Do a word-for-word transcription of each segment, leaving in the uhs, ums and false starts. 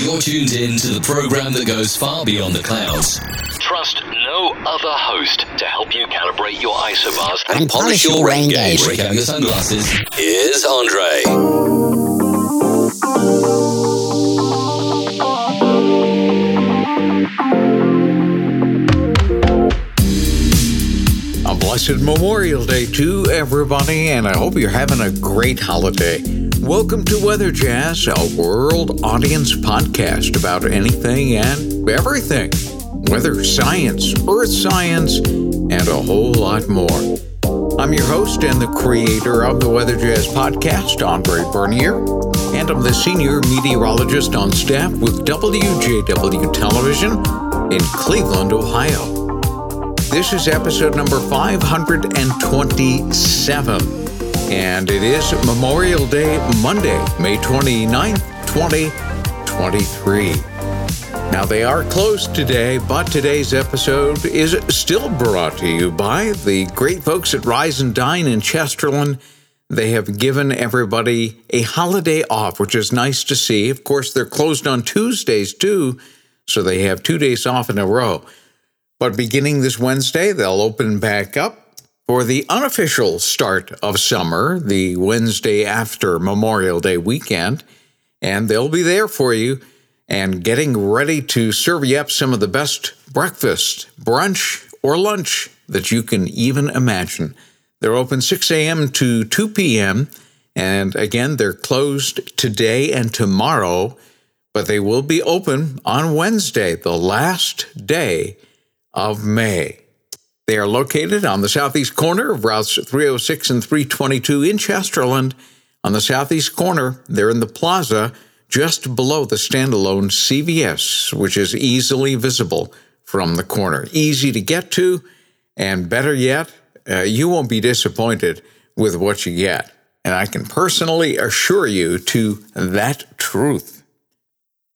You're tuned in to the program that goes far beyond the clouds. Trust no other host to help you calibrate your isobars and, and polish, polish your rain gauge. Break out your sunglasses. Here's Andre. A blessed Memorial Day to everybody, and I hope you're having a great holiday. Welcome to Weather Jazz, a world audience podcast about anything and everything. Weather science, earth science, and a whole lot more. I'm your host and the creator of the Weather Jazz podcast, Andre Bernier, and I'm the senior meteorologist on staff with W J W Television in Cleveland, Ohio. This is episode number five hundred twenty-seven. And it is Memorial Day, Monday, May twenty-ninth, twenty twenty-three. Now, they are closed today, but today's episode is still brought to you by the great folks at Rise and Dine in Chesterland. They have given everybody a holiday off, which is nice to see. Of course, they're closed on Tuesdays, too, so they have two days off in a row. But beginning this Wednesday, they'll open back up for the unofficial start of summer, the Wednesday after Memorial Day weekend, and they'll be there for you and getting ready to serve you up some of the best breakfast, brunch, or lunch that you can even imagine. They're open six a.m. to two p.m., and again, they're closed today and tomorrow, but they will be open on Wednesday, the last day of May. They are located on the southeast corner of routes three oh six and three twenty-two in Chesterland. On the southeast corner, they're in the plaza just below the standalone C V S, which is easily visible from the corner. Easy to get to, and better yet, uh, you won't be disappointed with what you get. And I can personally assure you to that truth.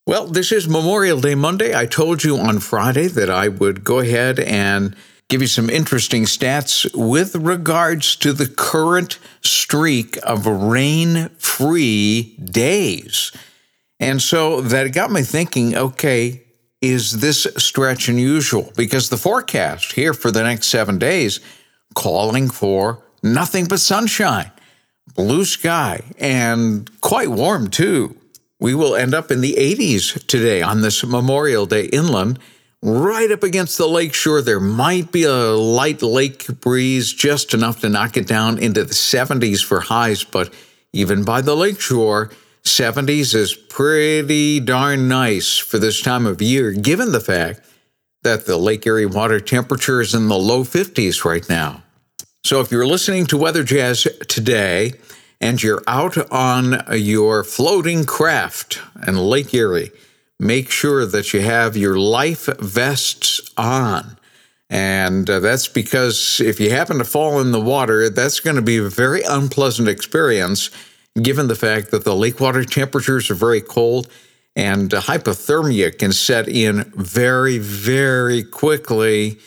Well, this is Memorial Day Monday. I told you on Friday that I would go ahead and give you some interesting stats with regards to the current streak of rain-free days. And so that got me thinking, okay, is this stretch unusual? Because the forecast here for the next seven days calling for nothing but sunshine, blue sky, and quite warm too. We will end up in the eighties today on this Memorial Day inland. Right up against the lakeshore, there might be a light lake breeze, just enough to knock it down into the seventies for highs, but even by the lakeshore, seventies is pretty darn nice for this time of year, given the fact that the Lake Erie water temperature is in the low fifties right now. So if you're listening to Weather Jazz today and you're out on your floating craft in Lake Erie, make sure that you have your life vests on. And uh, that's because if you happen to fall in the water, that's going to be a very unpleasant experience, given the fact that the lake water temperatures are very cold and uh, hypothermia can set in very, very quickly.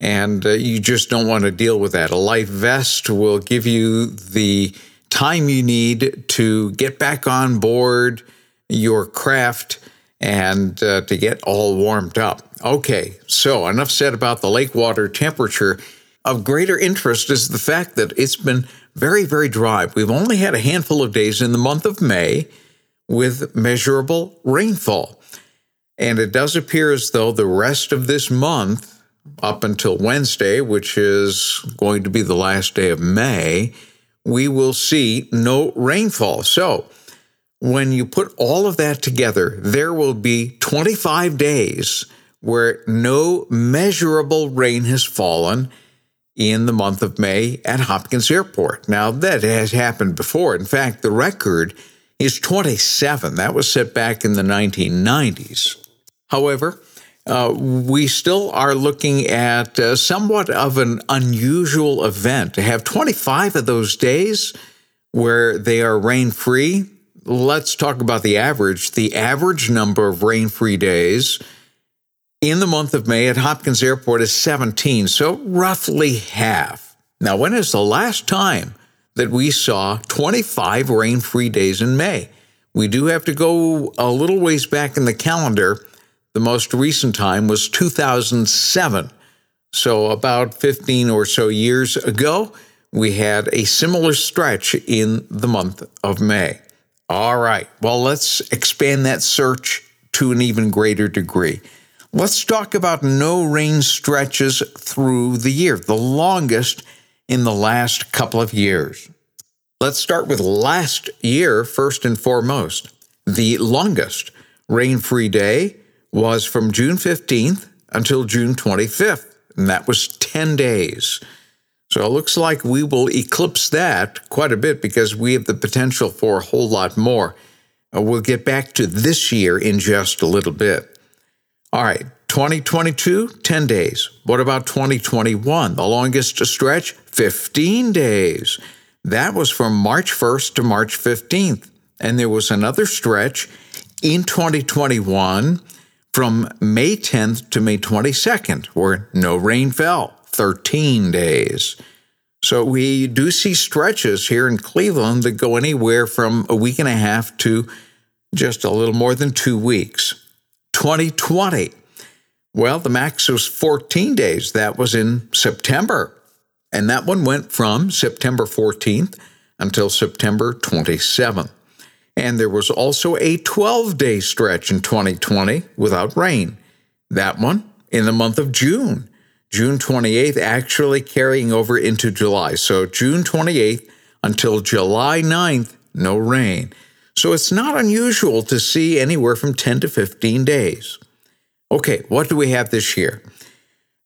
And uh, you just don't want to deal with that. A life vest will give you the time you need to get back on board your craft and uh, to get all warmed up. Okay, so enough said about the lake water temperature. Of greater interest is the fact that it's been very, very dry. We've only had a handful of days in the month of May with measurable rainfall. And it does appear as though the rest of this month, up until Wednesday, which is going to be the last day of May, we will see no rainfall. So when you put all of that together, there will be twenty-five days where no measurable rain has fallen in the month of May at Hopkins Airport. Now, that has happened before. In fact, the record is twenty-seven. That was set back in the nineteen nineties. However, uh, we still are looking at uh, somewhat of an unusual event. To have twenty-five of those days where they are rain-free, let's talk about the average. The average number of rain-free days in the month of May at Hopkins Airport is seventeen, so roughly half. Now, when is the last time that we saw twenty-five rain-free days in May? We do have to go a little ways back in the calendar. The most recent time was two thousand seven. So about fifteen or so years ago, we had a similar stretch in the month of May. All right, well, let's expand that search to an even greater degree. Let's talk about no rain stretches through the year, the longest in the last couple of years. Let's start with last year first and foremost. The longest rain-free day was from June fifteenth until June twenty-fifth, and that was ten days. So it looks like we will eclipse that quite a bit because we have the potential for a whole lot more. We'll get back to this year in just a little bit. All right, twenty twenty-two, ten days. What about twenty twenty-one? The longest stretch, fifteen days. That was from March first to March fifteenth. And there was another stretch in twenty twenty-one from May tenth to May twenty-second where no rain fell, thirteen days. So we do see stretches here in Cleveland that go anywhere from a week and a half to just a little more than two weeks. twenty twenty. Well, the max was fourteen days. That was in September. And that one went from September fourteenth until September twenty-seventh. And there was also a twelve-day stretch in twenty twenty without rain. That one in the month of June. June twenty-eighth actually carrying over into July. So June twenty-eighth until July ninth, no rain. So it's not unusual to see anywhere from ten to fifteen days. Okay, what do we have this year?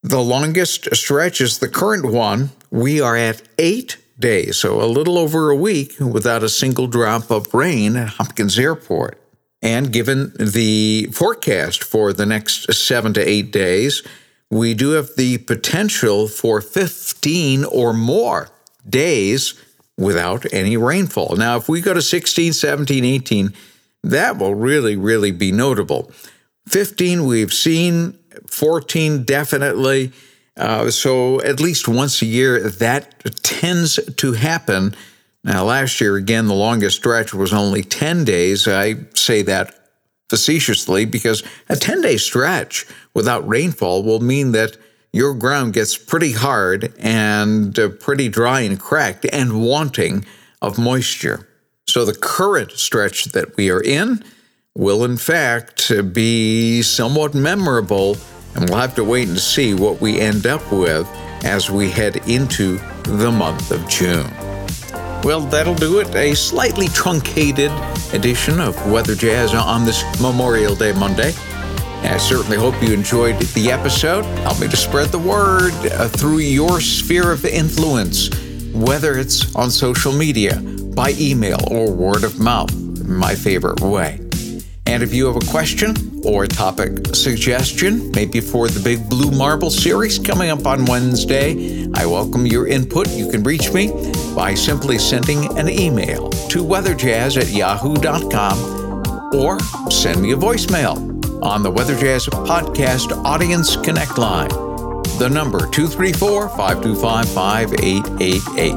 The longest stretch is the current one. We are at eight days, so a little over a week without a single drop of rain at Hopkins Airport. And given the forecast for the next seven to eight days, we do have the potential for fifteen or more days without any rainfall. Now, if we go to sixteen, seventeen, eighteen, that will really, really be notable. fifteen we've seen, fourteen definitely. Uh, so at least once a year, that tends to happen. Now, last year, again, the longest stretch was only ten days. I say that facetiously because a ten-day stretch without rainfall will mean that your ground gets pretty hard and uh, pretty dry and cracked and wanting of moisture. So the current stretch that we are in will in fact be somewhat memorable, and we'll have to wait and see what we end up with as we head into the month of June. Well, that'll do it. A slightly truncated edition of Weather Jazz on this Memorial Day Monday. I certainly hope you enjoyed the episode. Help me to spread the word through your sphere of influence, whether it's on social media, by email, or word of mouth, my favorite way. And if you have a question or a topic suggestion, maybe for the Big Blue Marble series coming up on Wednesday, I welcome your input. You can reach me by simply sending an email to weatherjazz at yahoo dot com or send me a voicemail on the Weather Jazz Podcast Audience Connect line. The number two three four, five two five, five eight eight eight.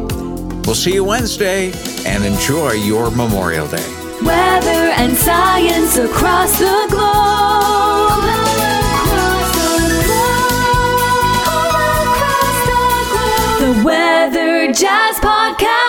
We'll see you Wednesday and enjoy your Memorial Day. Weather and science across the globe. Across the globe. Across the globe. The Weather Jazz Podcast.